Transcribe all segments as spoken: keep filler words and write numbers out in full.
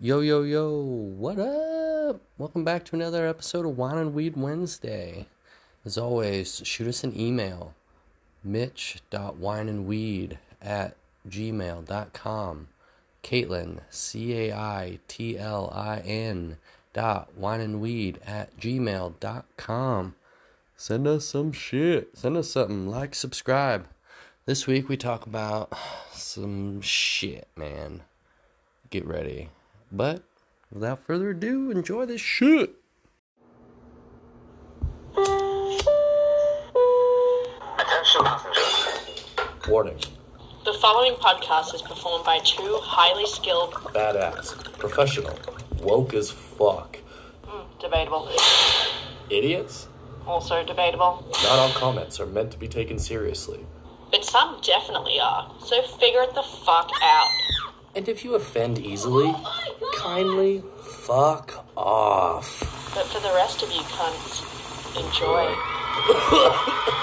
Yo, yo, yo, what up? Welcome back to another episode of Wine and Weed Wednesday. As always, shoot us an email, mitch.wineandweed at gmail.com. Caitlin, C A I T L I N dot wineandweed at gmail.com. Send us some shit. Send us something. Like, subscribe. This week we talk about some shit, man. Get ready. But, without further ado, enjoy this shit! Attention passengers. Warning. The following podcast is performed by two highly skilled... Badass. Professional. Woke as fuck. Mm, debatable. Idiots? Also debatable. Not all comments are meant to be taken seriously. But some definitely are, so figure it the fuck out. And if you offend easily, oh kindly fuck off. But for the rest of you cunts, enjoy.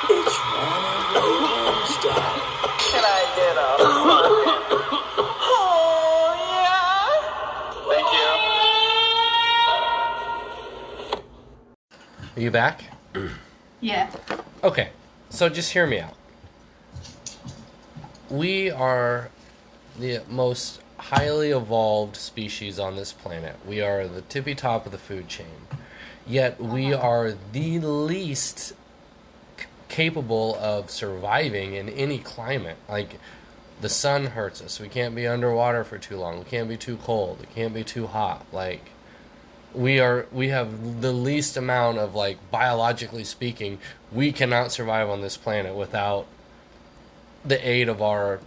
It's Wednesday. Can I get up? Oh, yeah. Thank you. Are you back? Yeah. Okay, so just hear me out. We are the most highly evolved species on this planet. We are the tippy top of the food chain. Yet we are the least c- capable of surviving in any climate. Like, the sun hurts us. We can't be underwater for too long. We can't be too cold. We can't be too hot. Like, we are, we have the least amount of, like, biologically speaking, we cannot survive on this planet without the aid of our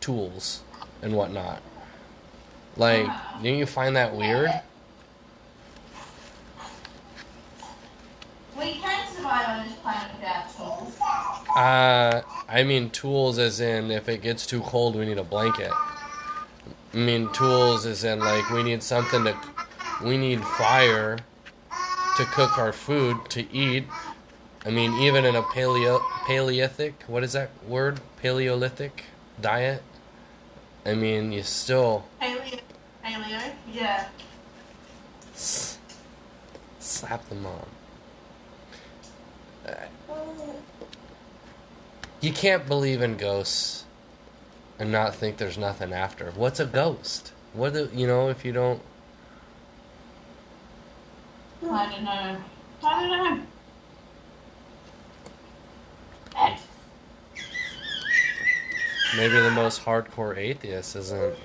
tools and whatnot. Like, didn't you find that weird? We can survive on this planet without tools. Uh, I mean tools as in if it gets too cold, we need a blanket. I mean tools as in, like, we need something to... We need fire to cook our food, to eat. I mean, even in a paleo, Paleolithic, what is that word? Paleolithic diet? I mean, you still... Paleo. Paleo? Yeah. S- slap the mom. Uh, you can't believe in ghosts and not think there's nothing after. What's a ghost? What do, you know, if you don't... I don't know. I don't know. Hey. Maybe the most hardcore atheist isn't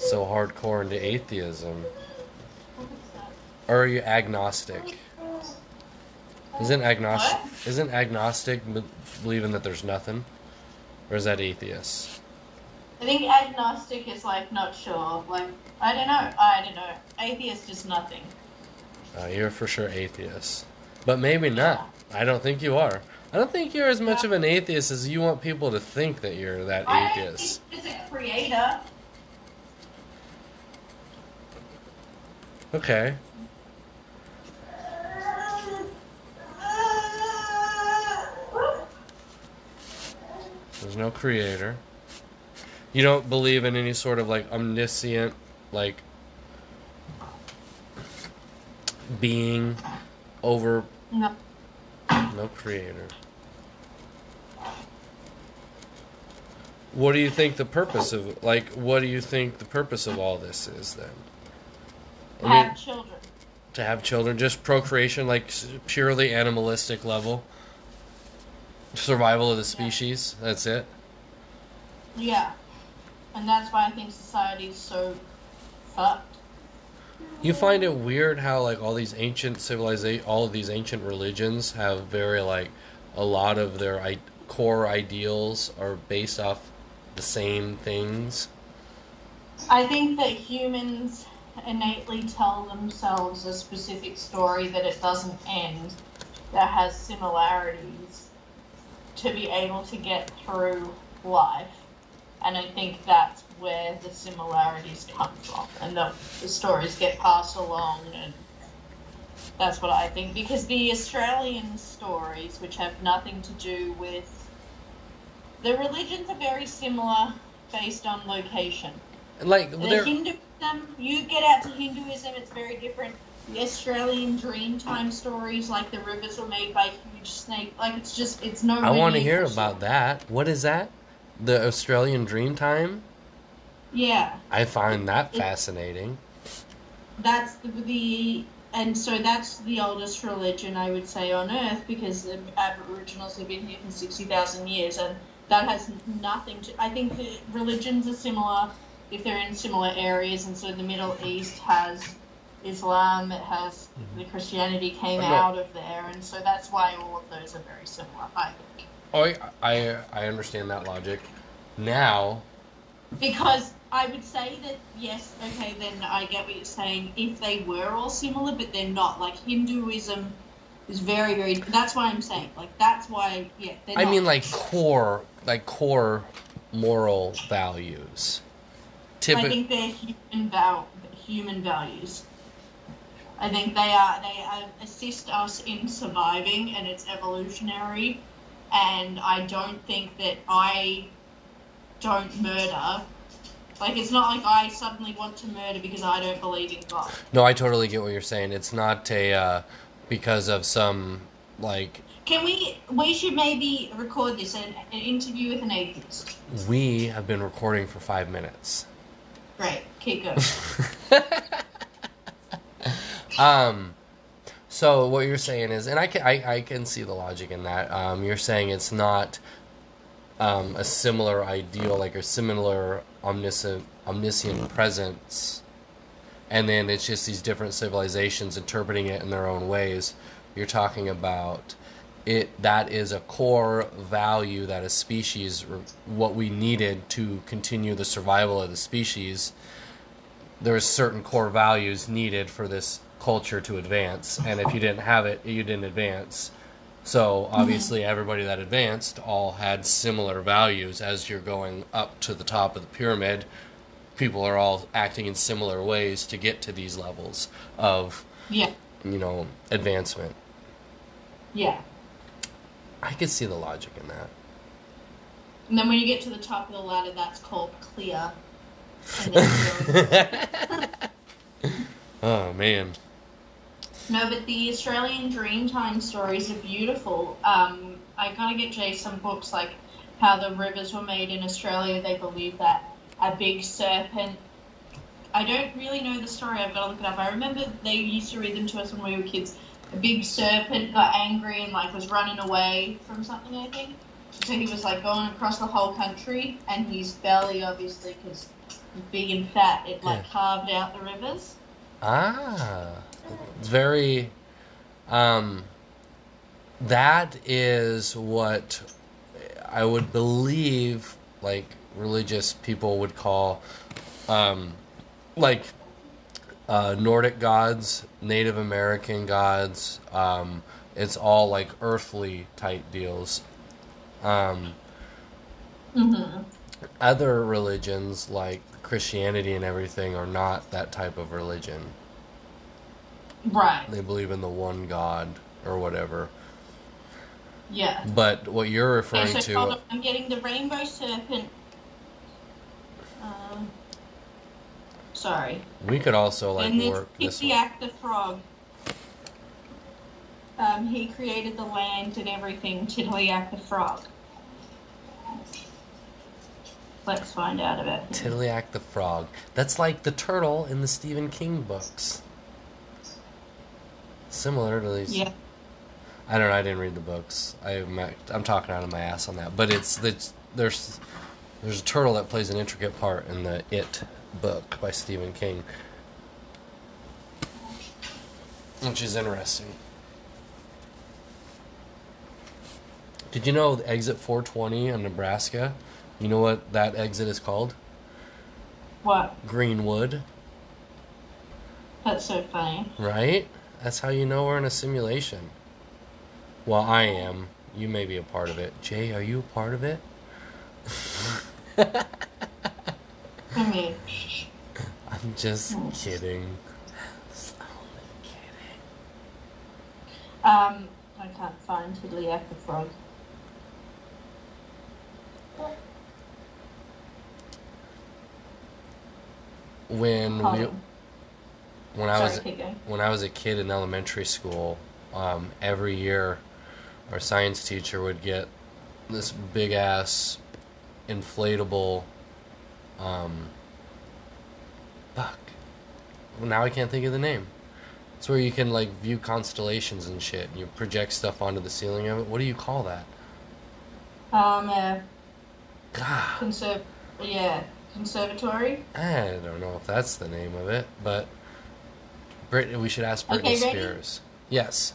so hardcore into atheism. Or are you agnostic? Isn't agnostic, isn't agnostic believing that there's nothing? Or is that atheist? I think agnostic is, like, not sure. Like, I don't know. I don't know. Atheist is nothing. Uh, you're for sure atheist. But maybe not. I don't think you are. I don't think you're as much of an atheist as you want people to think that you're that I atheist. I don't think it's a creator. Okay. There's no creator. You don't believe in any sort of, like, omniscient, like, being over... No. No creator. What do you think the purpose of, like, what do you think the purpose of all this is, then? To I mean, have children. To have children, just procreation, like, purely animalistic level. Survival of the species, yeah. That's it? Yeah. And that's why I think society's so fucked. You find it weird how, like, all these ancient civilizations, all of these ancient religions have very, like, a lot of their I- core ideals are based off the same things? I think that humans innately tell themselves a specific story that it doesn't end, that has similarities to be able to get through life. And I think that's where the similarities come from, and the, the stories get passed along, and that's what I think. Because the Australian stories, which have nothing to do with... The religions are very similar based on location. Like, the Hindu Hinduism. You get out to Hinduism, it's very different. The Australian Dreamtime stories, like the rivers were made by huge snake. Like it's just, it's no. I want to hear about that. What is that? The Australian Dreamtime. Yeah. I find that it, fascinating. That's the, the and so that's the oldest religion I would say on Earth, because the Aboriginals have been here for sixty thousand years, and that has nothing to. I think the religions are similar if they're in similar areas, and so the Middle East has. Islam, it has the Christianity came no. out of there, and so that's why all of those are very similar, I think. Oh, I, I understand that logic. Now... Because I would say that, yes, okay, then I get what you're saying, if they were all similar, but they're not. Like, Hinduism is very, very... That's why I'm saying, like, that's why, yeah, they're I not. mean, like, core, like, core moral values. Typic- I think they're human, val- human values. I think they are. They assist us in surviving, and it's evolutionary. And I don't think that I don't murder. Like, it's not like I suddenly want to murder because I don't believe in God. No, I totally get what you're saying. It's not a uh, because of some like. Can we? We should maybe record this an, an interview with an atheist. We have been recording for five minutes. Great, keep going. Um, so what you're saying is, and I can, I, I can see the logic in that, um, you're saying it's not, um, a similar ideal, like a similar omniscient, omniscient presence, and then it's just these different civilizations interpreting it in their own ways. You're talking about it, that is a core value that a species, what we needed to continue the survival of the species, there's certain core values needed for this culture to advance, and if you didn't have it, you didn't advance. So obviously mm-hmm. everybody that advanced all had similar values. As you're going up to the top of the pyramid, people are all acting in similar ways to get to these levels of yeah. you know, advancement. Yeah. I could see the logic in that. And then when you get to the top of the ladder, that's called clear. And then you're... Oh, man. No, but the Australian Dreamtime stories are beautiful. Um, I kind of get Jay some books, like how the rivers were made in Australia. They believe that a big serpent... I don't really know the story. I've got to look it up. I remember they used to read them to us when we were kids. A big serpent got angry and, like, was running away from something, I think. So he was, like, going across the whole country, and his belly, obviously, because big and fat, it, like, yeah. carved out the rivers. Ah, it's very, um, that is what I would believe, like, religious people would call, um, like, uh, Nordic gods, Native American gods, um, it's all, like, earthly type deals. Um, mm-hmm. Other religions, like Christianity and everything, are not that type of religion. Right. They believe in the one God or whatever. Yeah. But what you're referring okay, so to... Hold on. I'm getting the Rainbow Serpent. Um, sorry. We could also, like, and work this one. And the frog. Um, he created the land and everything, Tiddalik the frog. Let's find out about it. Tiddalik the frog. That's like the turtle in the Stephen King books. Similar to these. Yeah. I don't know. I didn't read the books. I, my, I'm talking out of my ass on that. But it's, it's there's there's a turtle that plays an intricate part in the It book by Stephen King, which is interesting. Did you know Exit four twenty in Nebraska? You know what that exit is called? What? Greenwood. That's so funny. Right? That's how you know we're in a simulation. Well, I am. You may be a part of it. Jay, are you a part of it? I mean, I'm just kidding. I'm kidding. Um, I can't find Tiddalik the frog. when Colin. we when Sorry, I was when I was a kid in elementary school, um, every year our science teacher would get this big ass inflatable. Um, fuck. Well, now I can't think of the name. It's where you can like view constellations and shit, and you project stuff onto the ceiling of it. What do you call that? Um. Uh, God. Conserv- yeah. Conservatory. I don't know if that's the name of it, but Brit- we should ask Britney okay, Spears. Ready? Yes.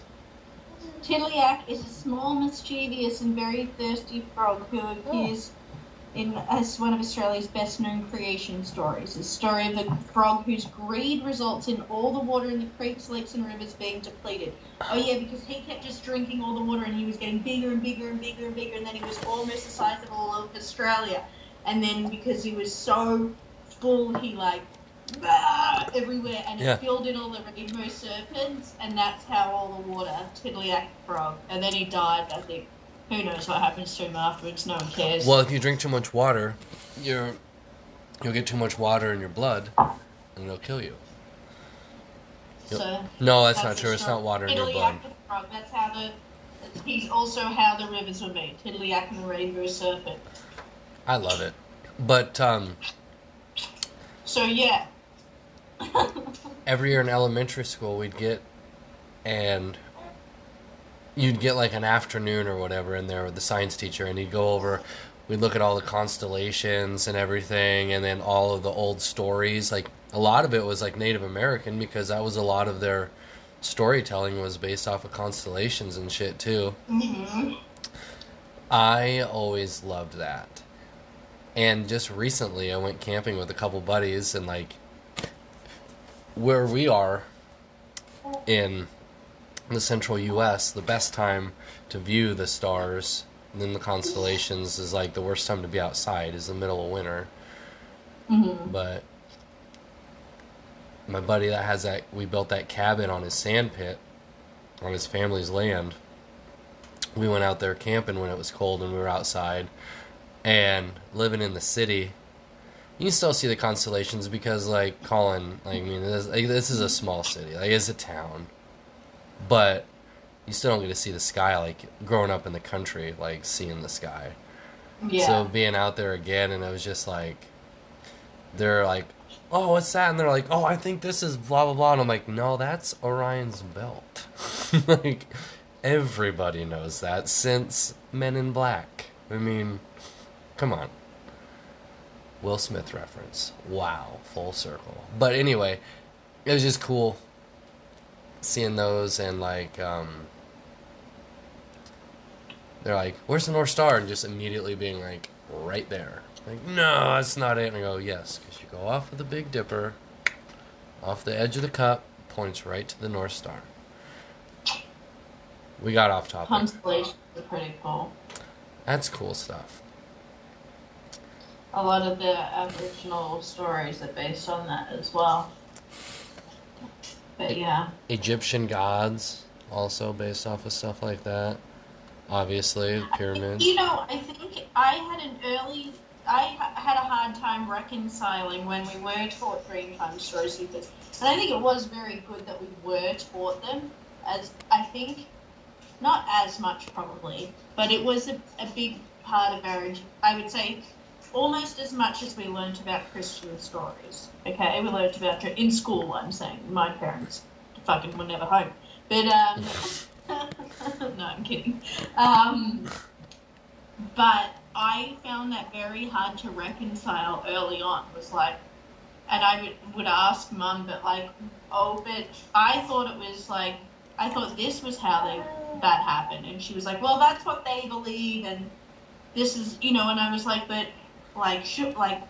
Tiddalik is a small, mischievous, and very thirsty frog who appears oh. in as one of Australia's best-known creation stories. The story of the frog whose greed results in all the water in the creeks, lakes, and rivers being depleted. Oh yeah, because he kept just drinking all the water, and he was getting bigger and bigger and bigger and bigger, and then he was almost the size of all of Australia. And then because he was so full, he like bah, everywhere, and it yeah. filled in all the Rainbow Serpents, and that's how all the water Tiddalik frog. And then he died, I think. Who knows what happens to him afterwards? No one cares. Well, if you drink too much water, you're you'll get too much water in your blood, and it'll kill you. You'll, so no, that's, that's not true. It's not water in your blood. Tiddalik the frog. That's how the. That's, he's also how the rivers were made. Tiddalik and the Rainbow Serpent. I love it, but um. So yeah. Every year in elementary school, we'd get, and you'd get like an afternoon or whatever in there with the science teacher, and he'd go over. We'd look at all the constellations and everything, and then all of the old stories. Like a lot of it was like Native American, because that was a lot of their storytelling was based off of constellations and shit too. Mm-hmm. I always loved that. And just recently I went camping with a couple buddies, and like where we are in the central U S, the best time to view the stars and then the constellations is like the worst time to be outside is the middle of winter. Mm-hmm. But my buddy that has that, we built that cabin on his sand pit on his family's land. We went out there camping when it was cold and we were outside. And living in the city, you can still see the constellations because, like, Colin, like, I mean, this, like, this is a small city. Like, it's a town. But you still don't get to see the sky, like, growing up in the country, like, seeing the sky. Yeah. So being out there again, and it was just like, they're like, oh, what's that? And they're like, oh, I think this is blah, blah, blah. And I'm like, no, that's Orion's Belt. Like, everybody knows that since Men in Black. I mean, come on. Will Smith reference. Wow, full circle. But anyway, it was just cool seeing those, and like, um, they're like, where's the North Star? And just immediately being like, right there. Like, no, that's not it. And I go, yes, because you go off of the Big Dipper, off the edge of the cup, points right to the North Star. We got off topic. Constellations are pretty cool. That's cool stuff. A lot of the Aboriginal stories are based on that as well. But yeah. Egyptian gods also based off of stuff like that. Obviously, pyramids. You know, I think I had an early... I had a hard time reconciling when we were taught Dreamtime stories and things. And I think it was very good that we were taught them. As I think... Not as much, probably, but it was a, a big part of our, I would say, almost as much as we learnt about Christian stories, okay? We learnt about, in school, I'm saying. My parents fucking were never home. But, um, no, I'm kidding. Um, but I found that very hard to reconcile early on. It was like, and I would, would ask Mum, but like, oh, but I thought it was like, I thought this was how they that happened, and she was like, "Well, that's what they believe," and this is, you know. And I was like, "But like, should, like,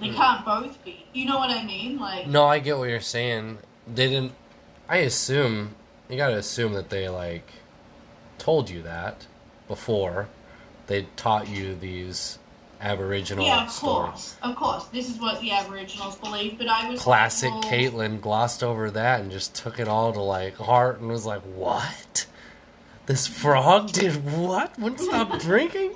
they can't both be." You know what I mean? Like, no, I get what you're saying. They didn't. I assume you gotta assume that they like told you that before they taught you these Aboriginal yeah, of stories. Course, of course. This is what the Aboriginals believe, but I was... Classic like, well, Caitlin glossed over that and just took it all to, like, heart and was like, what? This frog did what? Wouldn't stop drinking?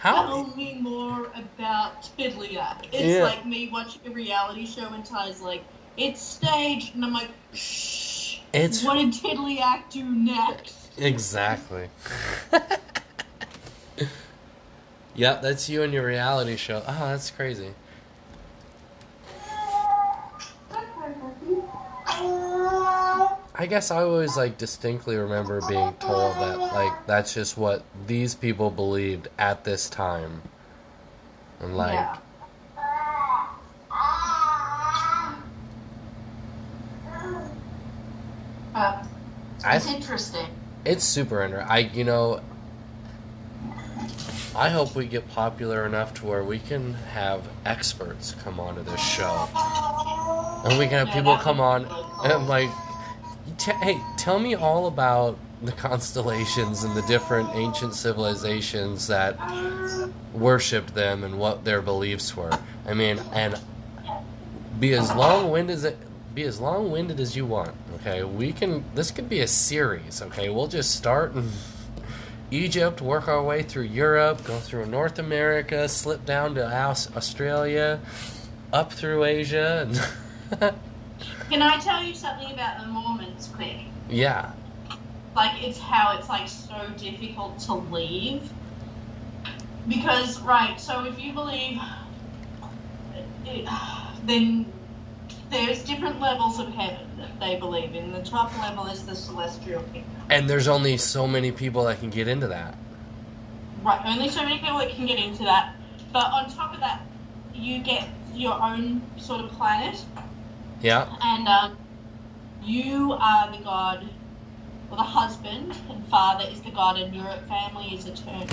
How? Tell me more about Tiddalik. It's yeah. like me watching a reality show and Ty's like, it's staged, and I'm like, shh, it's... what did Tiddalik do next? Exactly. Yep, that's you and your reality show. Oh, that's crazy. I guess I always, like, distinctly remember being told that, like, that's just what these people believed at this time. And, like... Yeah. Uh, it's I, interesting. It's super interesting. I, you know... I hope we get popular enough to where we can have experts come onto this show. And we can have people come on and, like... T- hey, tell me all about the constellations and the different ancient civilizations that worshipped them and what their beliefs were. I mean, and be as long-winded as it, be as long-winded as you want. Okay, we can. This could be a series. Okay, we'll just start in Egypt, work our way through Europe, go through North America, slip down to Australia, up through Asia, and. Can I tell you something about the Mormons, quick? Yeah. Like, it's how it's, like, so difficult to leave. Because, right, so if you believe, it, then there's different levels of heaven that they believe in. The top level is the celestial kingdom. And there's only so many people that can get into that. Right, only so many people that can get into that. But on top of that, you get your own sort of planet. Yeah. And um, you are the God, or the husband and father is the God, and your family is eternal.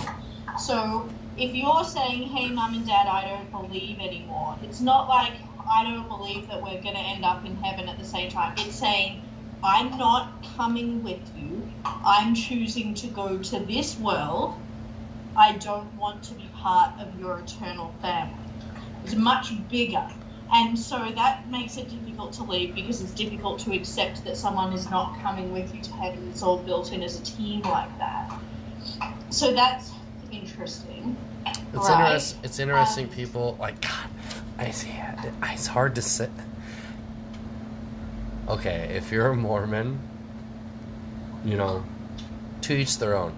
So if you're saying, hey, Mum and Dad, I don't believe anymore, it's not like I don't believe that we're going to end up in heaven at the same time. It's saying, I'm not coming with you. I'm choosing to go to this world. I don't want to be part of your eternal family. It's much bigger. And so that makes it difficult to leave because it's difficult to accept that someone is not coming with you to heaven. It's all built in as a team like that. So that's interesting. It's right? interesting. It's interesting. Um, people like God. I see. It. It's hard to say. Okay, if you're a Mormon, you know, to each their own.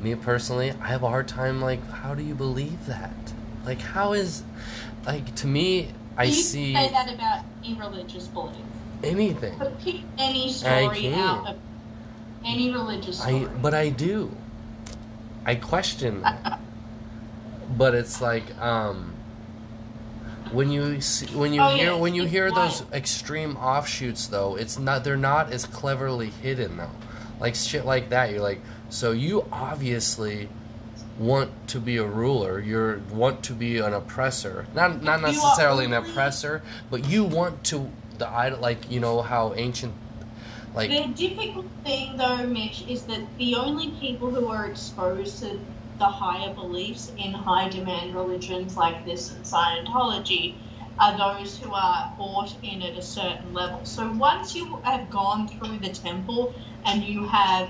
Me personally, I have a hard time. Like, how do you believe that? Like, how is, like, to me. I you see. Can say that about any religious belief. Anything. But pick any story out of any religious story. I, but I do. I question that. But it's like um, when you see, when you oh, hear yeah, when you hear wild. Those extreme offshoots though, it's not they're not as cleverly hidden though. Like shit like that, you're like, so you obviously want to be a ruler, you want to be an oppressor, not not necessarily an oppressor, but you want to, the idol, like, you know, how ancient, like... The difficult thing, though, Mitch, is that the only people who are exposed to the higher beliefs in high-demand religions like this and Scientology are those who are bought in at a certain level. So once you have gone through the temple and you have...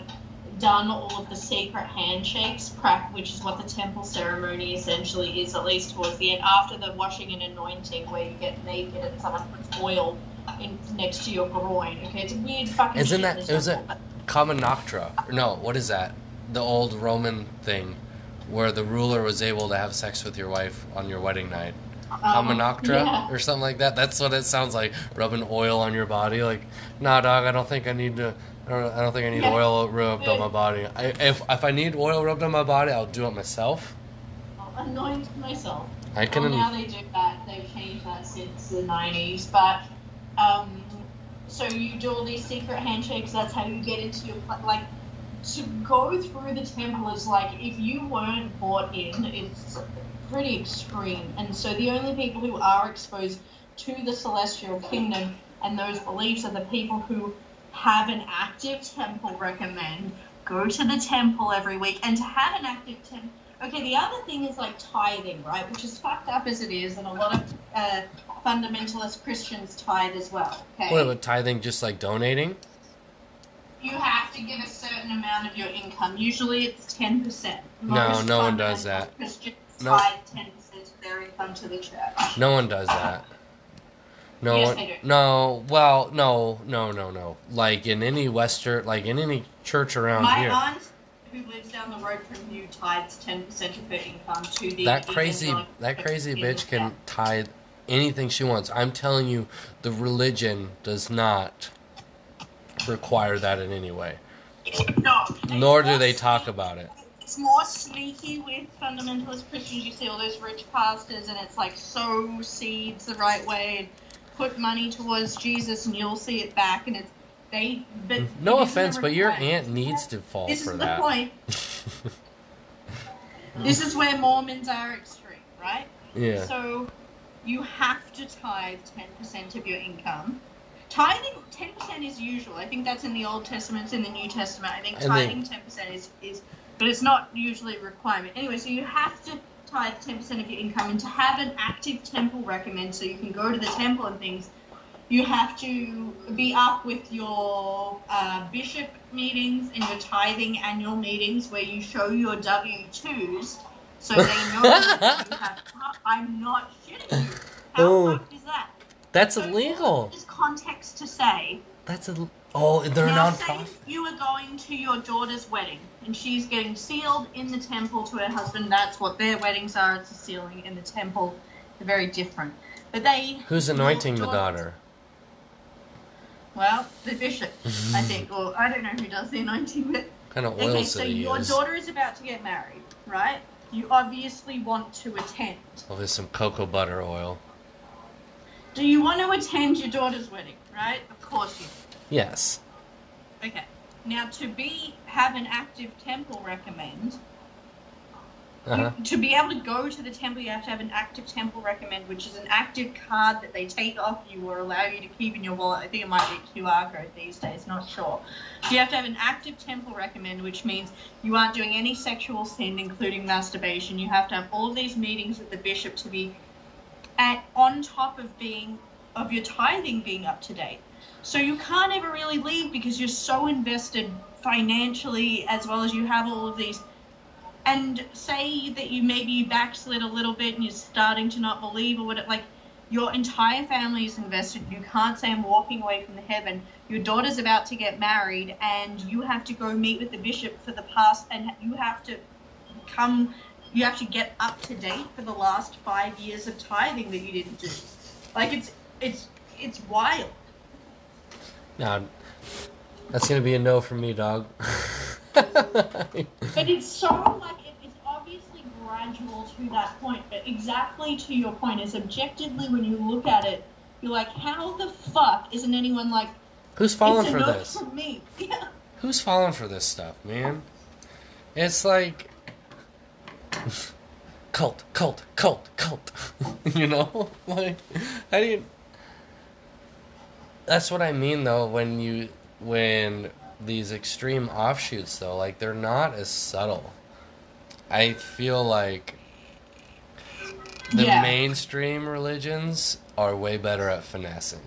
done all of the secret handshakes prep, which is what the temple ceremony essentially is, at least towards the end, after the washing and anointing where you get naked and someone puts oil in next to your groin. Okay, it's a weird fucking Isn't shit that, in the is temple, it common noctra? No, what is that? The old Roman thing where the ruler was able to have sex with your wife on your wedding night. Common noctra um, yeah. or something like that? That's what it sounds like, rubbing oil on your body. Like, nah, dog, I don't think I need to... I don't, I don't think I need yeah. oil rubbed on my body. I, if if I need oil rubbed on my body, I'll do it myself. I'll anoint myself. I can. Well, now they do that. They've changed that since the nineties. But um, so you do all these secret handshakes. That's how you get into your like. To go through the temple is like if you weren't bought in, it's pretty extreme. And so the only people who are exposed to the celestial kingdom and those beliefs are the people who. Have an active temple recommend, go to the temple every week, and to have an active temple... Okay, the other thing is, like, tithing, right, which is fucked up as it is, and a lot of uh, fundamentalist Christians tithe as well, okay? What, about tithing just, like, donating? you have to give a certain amount of your income. Usually it's ten percent. Most no, no one does that. Christians no. tithe ten percent of their income to the church. No one does that. No, yes, they do. no, well, no, no, no, no. Like in any Western, like in any church around My here. My aunt, who lives down the road from you, tithes ten percent of her income to the... That crazy, that crazy bitch can tithe anything she wants. I'm telling you, the religion does not require that in any way. No, nor do they talk about it. It's more sneaky with fundamentalist Christians. You see all those rich pastors, and it's like sow seeds the right way and put money towards Jesus, and you'll see it back. And it's they. But no offense, but your aunt needs to fall this for that. This is the point. This is where Mormons are extreme, right? Yeah. So you have to tithe ten percent of your income. Tithing ten percent is usual. I think that's in the Old Testament, it's in the New Testament. I think tithing ten percent is, is, but it's not usually a requirement. Anyway, so you have to tithe ten percent of your income, and to have an active temple recommend, so you can go to the temple and things, you have to be up with your uh, bishop meetings and your tithing annual meetings where you show your W two's so they know that you have. I'm not shitting you. How oh, fucked is that? That's so illegal. There's context to say. That's a oh, they're now non-profit. Say you are going to your daughter's wedding, and she's getting sealed in the temple to her husband. That's what their weddings are. It's a sealing in the temple. They're very different. But they who's anointing the daughter? Well, the bishop, I think, or I don't know who does the anointing. But kind of oil okay, so your is. daughter is about to get married, right? You obviously want to attend. Well, there's some cocoa butter oil. Do you want to attend your daughter's wedding, right? Of course you do. Yes. Okay. Now, to be have an active temple recommend, uh-huh. you, to be able to go to the temple, you have to have an active temple recommend, which is an active card that they take off you or allow you to keep in your wallet. I think it might be a Q R code these days, not sure. You have to have an active temple recommend, which means you aren't doing any sexual sin, including masturbation. You have to have all these meetings with the bishop to be... At, on top of being of your tithing being up to date, so you can't ever really leave because you're so invested financially as well as you have all of these. And say that you maybe you backslid a little bit and you're starting to not believe or what, like your entire family is invested. You can't say I'm walking away from the heaven. Your daughter's about to get married, and you have to go meet with the bishop for the past, and you have to come. You have to get up to date for the last five years of tithing that you didn't do. Like, it's it's it's wild. No, that's going to be a no from me, dog. But it's so, like, it, it's obviously gradual to that point, but exactly to your point is objectively when you look at it, you're like, how the fuck isn't anyone like... Who's falling for this? From me? Yeah. Who's falling for this stuff, man? It's like... Cult, cult, cult, cult. You know? Like, how do you... That's what I mean, though, when you... When these extreme offshoots, though, like, they're not as subtle. I feel like the yeah. mainstream religions are way better at finessing.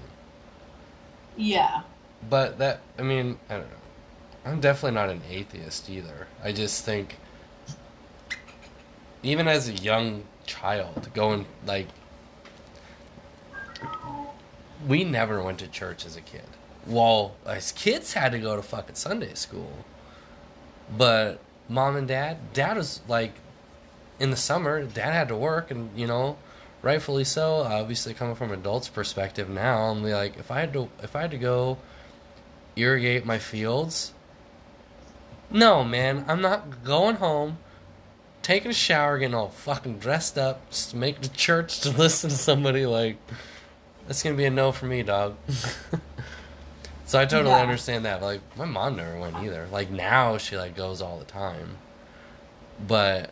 Yeah. But that... I mean, I don't know. I'm definitely not an atheist, either. I just think... Even as a young child, going, like, we never went to church as a kid. Well, as kids had to go to fucking Sunday school. But mom and dad, dad was, like, in the summer, dad had to work, and, you know, rightfully so. Obviously, coming from an adult's perspective now, I'm like, if I had to, if I had to go irrigate my fields, no, man, I'm not going home. Taking a shower, getting all fucking dressed up, just to make the church to listen to somebody, like, that's gonna be a no for me, dog. So I totally yeah. understand that. Like, my mom never went either. Like, now she, like, goes all the time. But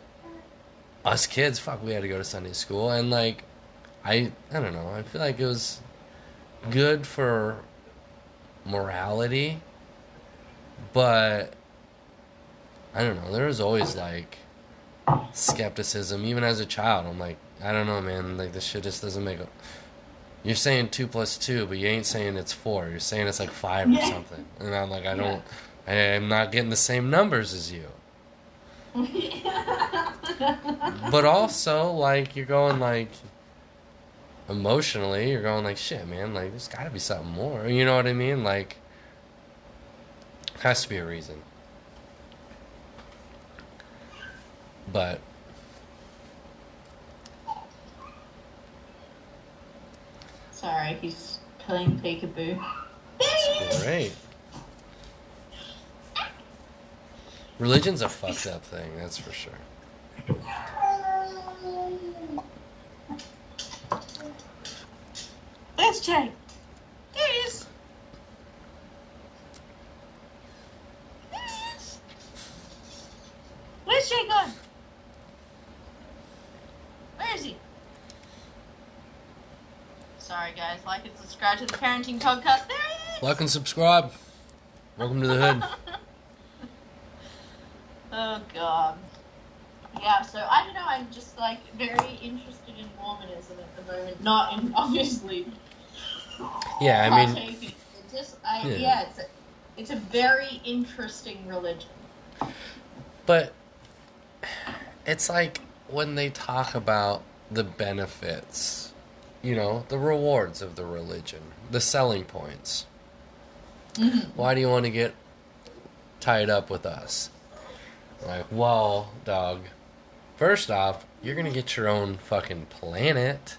us kids, fuck, we had to go to Sunday school. And, like, I, I don't know. I feel like it was good for morality. But, I don't know. There was always, like... skepticism, even as a child. I'm like, I don't know, man. Like, this shit just doesn't make a... You're saying two plus two, but you ain't saying it's four. You're saying it's like five yeah. or something. And I'm like, I don't... Yeah. I'm not getting the same numbers as you. But also, like, you're going, like, emotionally, you're going, like, shit, man, like, there's got to be something more. You know what I mean? Like, has to be a reason. But sorry, he's playing peekaboo. It's great. Religion's a fucked up thing, that's for sure. Where's Jay? There he is. There he is. Where's Jay gone? Where is he? Sorry, guys. Like and subscribe to the Parenting Podcast. There he is. Like and subscribe. Welcome to the hood. Oh, God. Yeah, so I don't know. I'm just, like, very interested in Mormonism at the moment. Not in, obviously. Yeah, I mean. It just, I, yeah, yeah it's, a, it's a very interesting religion. But it's like when they talk about the benefits, you know, the rewards of the religion, the selling points. Mm-hmm. Why do you want to get tied up with us? Like, well, dog, first off, you're going to get your own fucking planet.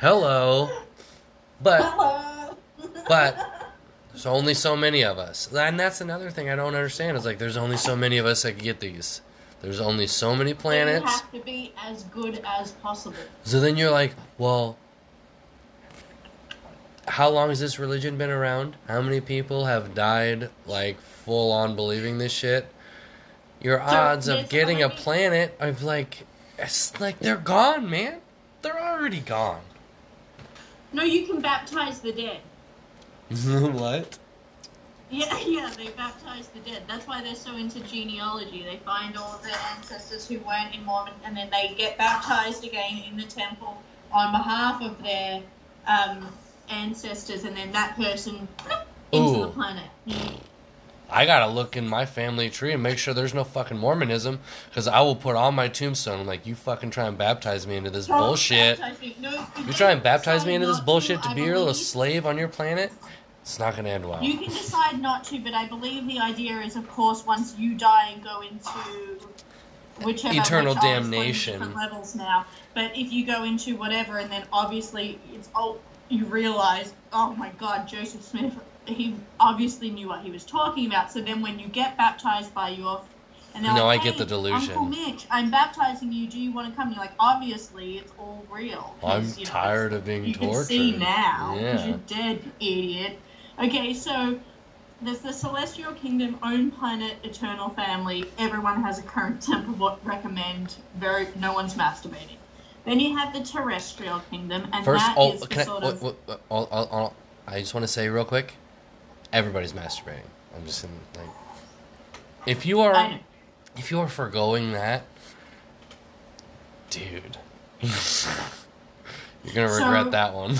Hello. But, Hello. But there's only so many of us. And that's another thing I don't understand. It's like, there's only so many of us that can get these. There's only so many planets. You have to be as good as possible. So then you're like, well, how long has this religion been around? How many people have died, like, full on believing this shit? Your odds of getting a planet of like, it's like they're gone, man. They're already gone. No, you can baptize the dead. What? Yeah, yeah, they baptize the dead. That's why they're so into genealogy. They find all of their ancestors who weren't in Mormon, and then they get baptized again in the temple on behalf of their um, ancestors, and then that person into Ooh. the planet. I gotta look in my family tree and make sure there's no fucking Mormonism, because I will put on my tombstone, I'm like, you fucking try and baptize me into this Don't bullshit. No, you try and baptize me into this bullshit to, to be your little slave on your planet? It's not gonna end well. You can decide not to, but I believe the idea is, of course, once you die and go into whichever eternal which damnation levels now. But if you go into whatever, and then obviously it's all you realize, oh my God, Joseph Smith. He obviously knew what he was talking about. So then when you get baptized by your... And they're no, like, hey, I get the delusion. Uncle Mitch, I'm baptizing you. Do you want to come? And you're like, obviously, it's all real. I'm you know, tired of being you tortured. You can see now, because yeah. you're dead, idiot. Okay, so there's the Celestial Kingdom, own planet, eternal family. Everyone has a current temple, what recommend. Very, no one's masturbating. Then you have the Terrestrial Kingdom, and First, that oh, is the sort I, of... What, what, I'll, I'll, I'll, I just want to say real quick, everybody's masturbating. I'm just in, like, if you are, if you are forgoing that, dude, you're gonna regret so, that one.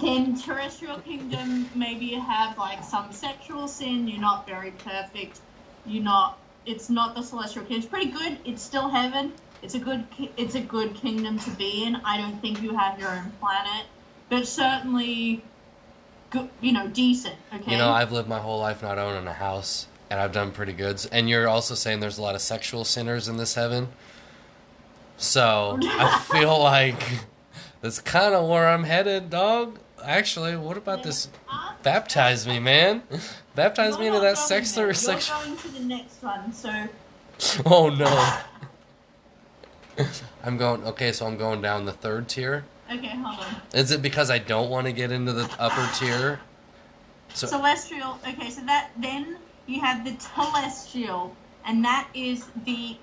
Then Terrestrial Kingdom, maybe you have like some sexual sin. You're not very perfect. You're not. It's not the Celestial Kingdom. It's pretty good. It's still heaven. It's a good. It's a good kingdom to be in. I don't think you have your own planet, but certainly. You know, decent, okay? You know, I've lived my whole life not owning a house, and I've done pretty good. And you're also saying there's a lot of sexual sinners in this heaven. So, I feel like that's kind of where I'm headed, dog. Actually, what about this? Baptize me, man. Baptize me into that sexual section. You're going to the next one, so... Oh, no. I'm going... Okay, so I'm going down the third tier. Okay, hold on. Is it because I don't want to get into the upper tier? So, Celestial. Okay, so that then you have the Telestial, and that is the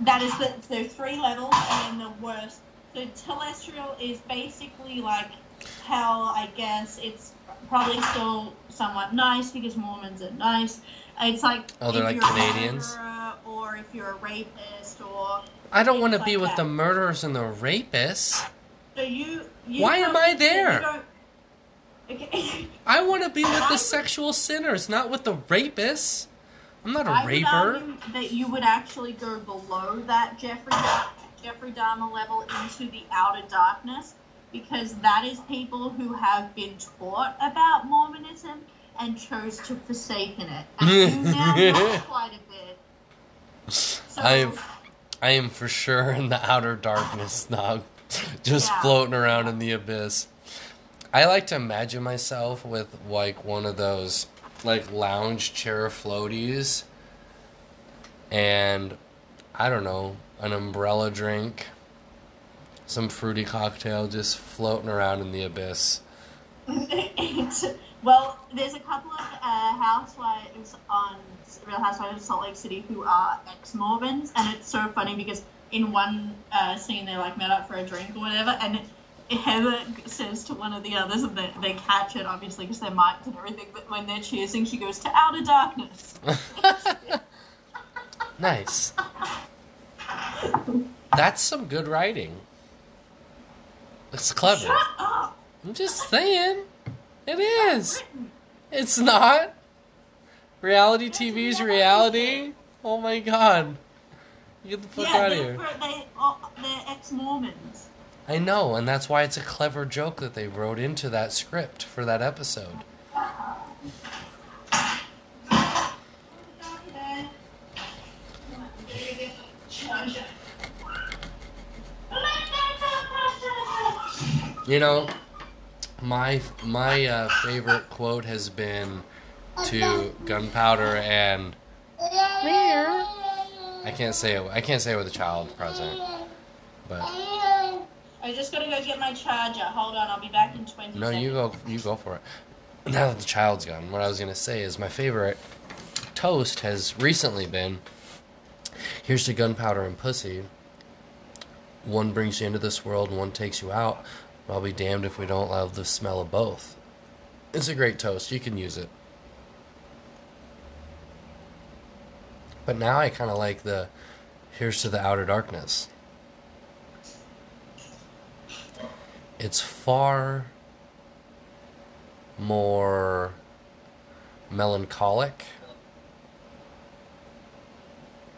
that is the so three levels and then the worst. So Telestial is basically like hell, I guess. It's probably still somewhat nice because Mormons are nice. It's like oh, they're like Canadians, or if you're a rapist, or I don't want to be with the murderers and the rapists. So you, you Why am I there? Okay. I I want to be with the sexual sinners, not with the rapists. I'm not a I raper. I would argue that you would actually go below that Jeffrey Jeffrey Dahmer level into the outer darkness, because that is people who have been taught about Mormonism and chose to forsaken it. And you now know quite a bit. So, I've, I am for sure in the outer darkness now, just yeah. floating around in the abyss. I like to imagine myself with, like, one of those, like, lounge chair floaties. And, I don't know, an umbrella drink. Some fruity cocktail just floating around in the abyss. Well, there's a couple of uh, housewives on Real Housewives of Salt Lake City who are ex-Mormons. And it's so funny because in one uh, scene they, like, met up for a drink or whatever. And Heather says to one of the others, and they, they catch it, obviously, because they're mic'd and everything, but when they're choosing, she goes to outer darkness. Nice. That's some good writing. It's clever. Shut up. I'm just saying. It is. It's not. Reality T V is reality. Oh, my God. You get the fuck yeah, out of here. They, oh, they're ex-Mormons. I know, and that's why it's a clever joke that they wrote into that script for that episode. You know, my my uh, favorite quote has been to Gunpowder and Mayor. I can't say it. I can't say it with a child present, but. I just gotta go get my charger. Hold on, I'll be back in twenty no, seconds. No, you go, you go for it. Now that the child's gone, what I was gonna say is my favorite toast has recently been, here's to gunpowder and pussy. One brings you into this world, and one takes you out. I'll be damned if we don't love the smell of both. It's a great toast. You can use it. But now I kind of like the, here's to the outer darkness. It's far more melancholic.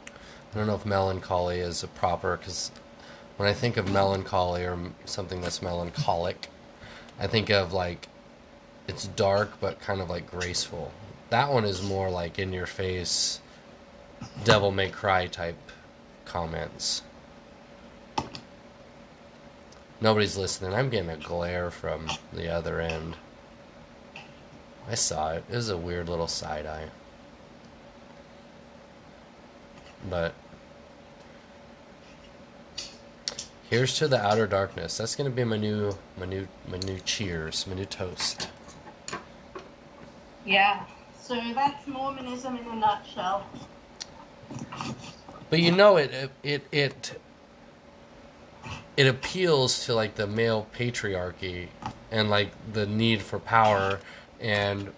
I don't know if melancholy is a proper, because when I think of melancholy or something that's melancholic, I think of, like, it's dark but kind of, like, graceful. That one is more, like, in-your-face, devil-may-cry type comments. Nobody's listening. I'm getting a glare from the other end. I saw it. It was a weird little side eye. But here's to the outer darkness. That's gonna be my new, my new, my new cheers, my new toast. Yeah. So that's Mormonism in a nutshell. But you know it. It. It. it It appeals to, like, the male patriarchy and, like, the need for power, and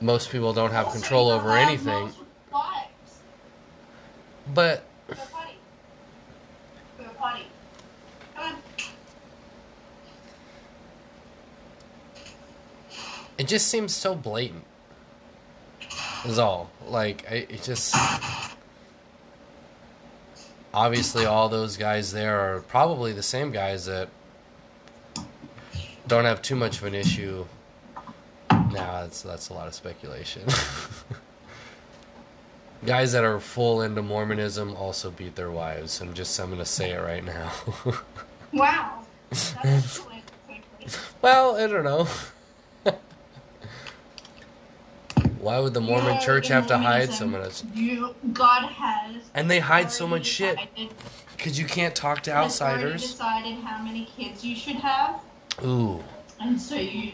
most people don't have control over anything. But it just seems so blatant, is all. Like, I, it just... Obviously, all those guys there are probably the same guys that don't have too much of an issue. Nah, that's, that's a lot of speculation. Guys that are full into Mormonism also beat their wives. I'm just, I'm going to say it right now. Wow. That's well, I don't know. Why would the Mormon yeah, church have to hide so much? You, God has. And they hide so much shit. Because you can't talk to outsiders. Decided how many kids you should have. Ooh. And so you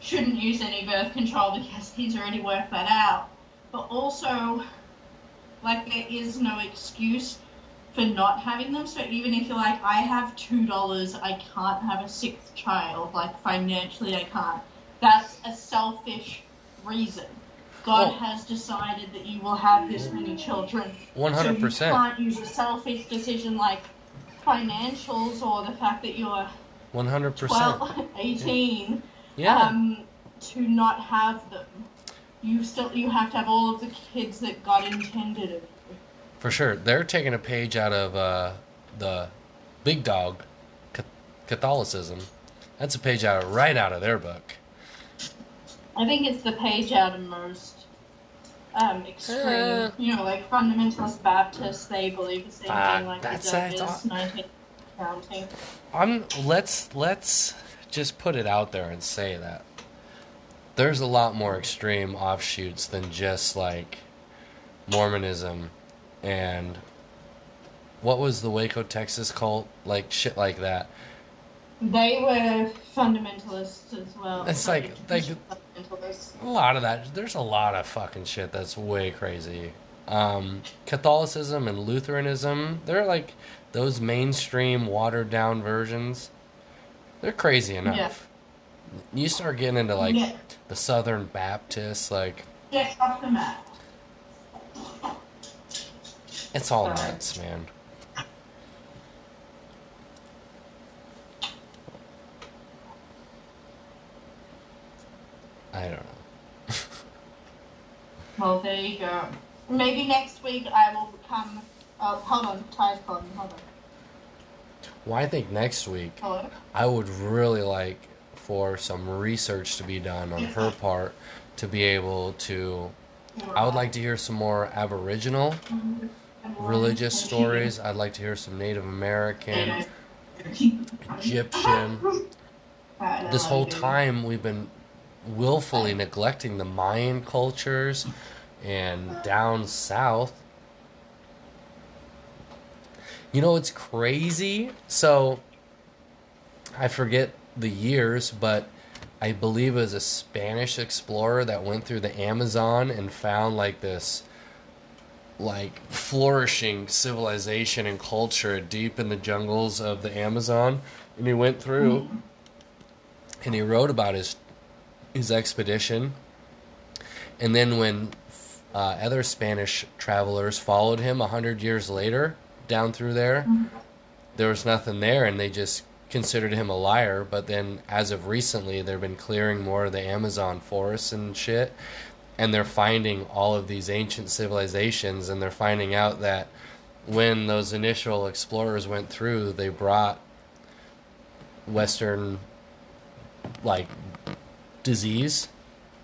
shouldn't use any birth control because he's already worked that out. But also, like, there is no excuse for not having them. So even if you're like, I have two dollars, I can't have a sixth child. Like, financially, I can't. That's a selfish reason. God oh. has decided that you will have this many children. one hundred percent. So you can't use a selfish decision like financials or the fact that you're one hundred percent. twelve, eighteen. yeah. um, to not have them. You still you have to have all of the kids that God intended of you. For sure. They're taking a page out of uh, the big dog, Catholicism. That's a page out of, right out of their book. I think it's the page out of most um, extreme, uh, you know, like fundamentalist Baptists. They believe the same uh, thing like that's the Douglas nineteen counting. I'm let's let's just put it out there and say that there's a lot more extreme offshoots than just like Mormonism and what was the Waco Texas cult, like shit like that. They were fundamentalists as well. It's like, like a lot of that. There's a lot of fucking shit that's way crazy. Um, Catholicism and Lutheranism, they're like those mainstream watered down versions. They're crazy enough. Yeah. You start getting into like yeah. the Southern Baptists, like yeah, off the map. It's all Sorry. nuts, man. I don't know. Well, there you go. Maybe next week I will become... Oh, hold on. Ty's calling me. Hold on. Well, I think next week Hello? I would really like for some research to be done on her part to be able to... Right. I would like to hear some more Aboriginal mm-hmm. religious stories. I'd like to hear some Native American, Egyptian. Right, this whole time we've been... willfully neglecting the Mayan cultures and down south. You know, it's crazy. So, I forget the years, but I believe it was a Spanish explorer that went through the Amazon and found like this like flourishing civilization and culture deep in the jungles of the Amazon. And he went through mm-hmm. and he wrote about his his expedition, and then when uh, other Spanish travelers followed him a hundred years later down through there, mm-hmm. there was nothing there, and they just considered him a liar. But then, as of recently, they've been clearing more of the Amazon forests and shit, and they're finding all of these ancient civilizations, and they're finding out that when those initial explorers went through, they brought Western, like, disease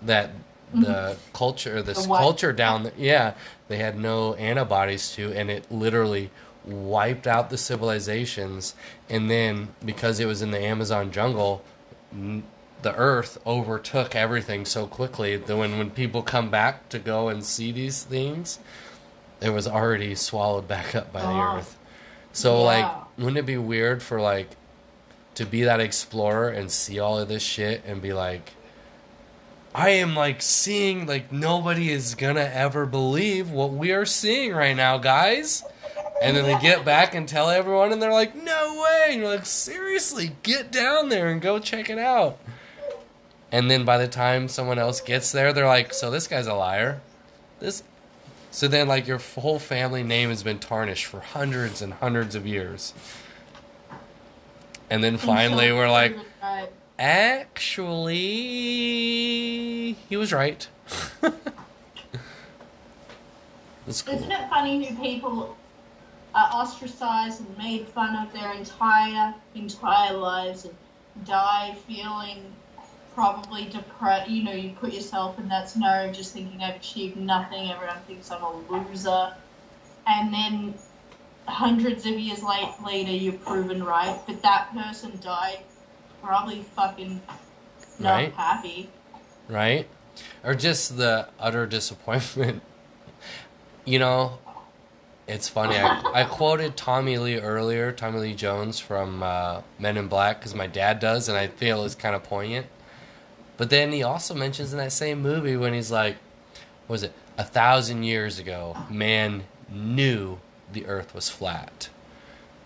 that the mm-hmm. culture this the culture down there, yeah they had no antibodies to, and it literally wiped out the civilizations. And then because it was in the Amazon jungle, n- the earth overtook everything so quickly that when, when people come back to go and see these things, it was already swallowed back up by oh. the earth. So yeah. like, wouldn't it be weird for like to be that explorer and see all of this shit and be like, I am, like, seeing, like, nobody is gonna ever believe what we are seeing right now, guys. And then they get back and tell everyone, and they're like, no way! And you're like, seriously, get down there and go check it out. And then by the time someone else gets there, they're like, so this guy's a liar. This. So then, like, your whole family name has been tarnished for hundreds and hundreds of years. And then finally, we're like... actually, he was right. That's cool. Isn't it funny who people are ostracized and made fun of their entire, entire lives and die feeling probably depressed? You know, you put yourself in that scenario just thinking I've achieved nothing, everyone thinks I'm a loser. And then hundreds of years late, later, you're proven right, but that person died probably fucking not right. happy. Right? Or just the utter disappointment. You know, it's funny. I, I quoted Tommy Lee earlier, Tommy Lee Jones from uh, Men in Black, because my dad does, and I feel it's kind of poignant. But then he also mentions in that same movie when he's like, what was it? A thousand years ago, man knew the earth was flat.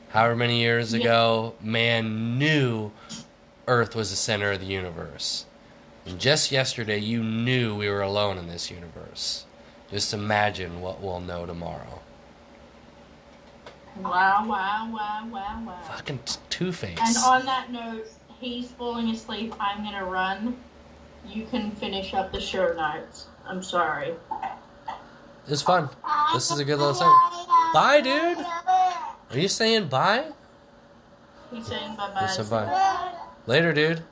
However many years ago, yeah. man knew Earth was the center of the universe. And just yesterday, you knew we were alone in this universe. Just imagine what we'll know tomorrow. Wow, wow, wow, wow, wow. Fucking Two-Face. And on that note, he's falling asleep, I'm gonna run. You can finish up the show notes. I'm sorry. It's fun. This is a good little segment. Bye, dude. Are you saying bye? He's saying bye-bye. He's saying bye. Later, dude.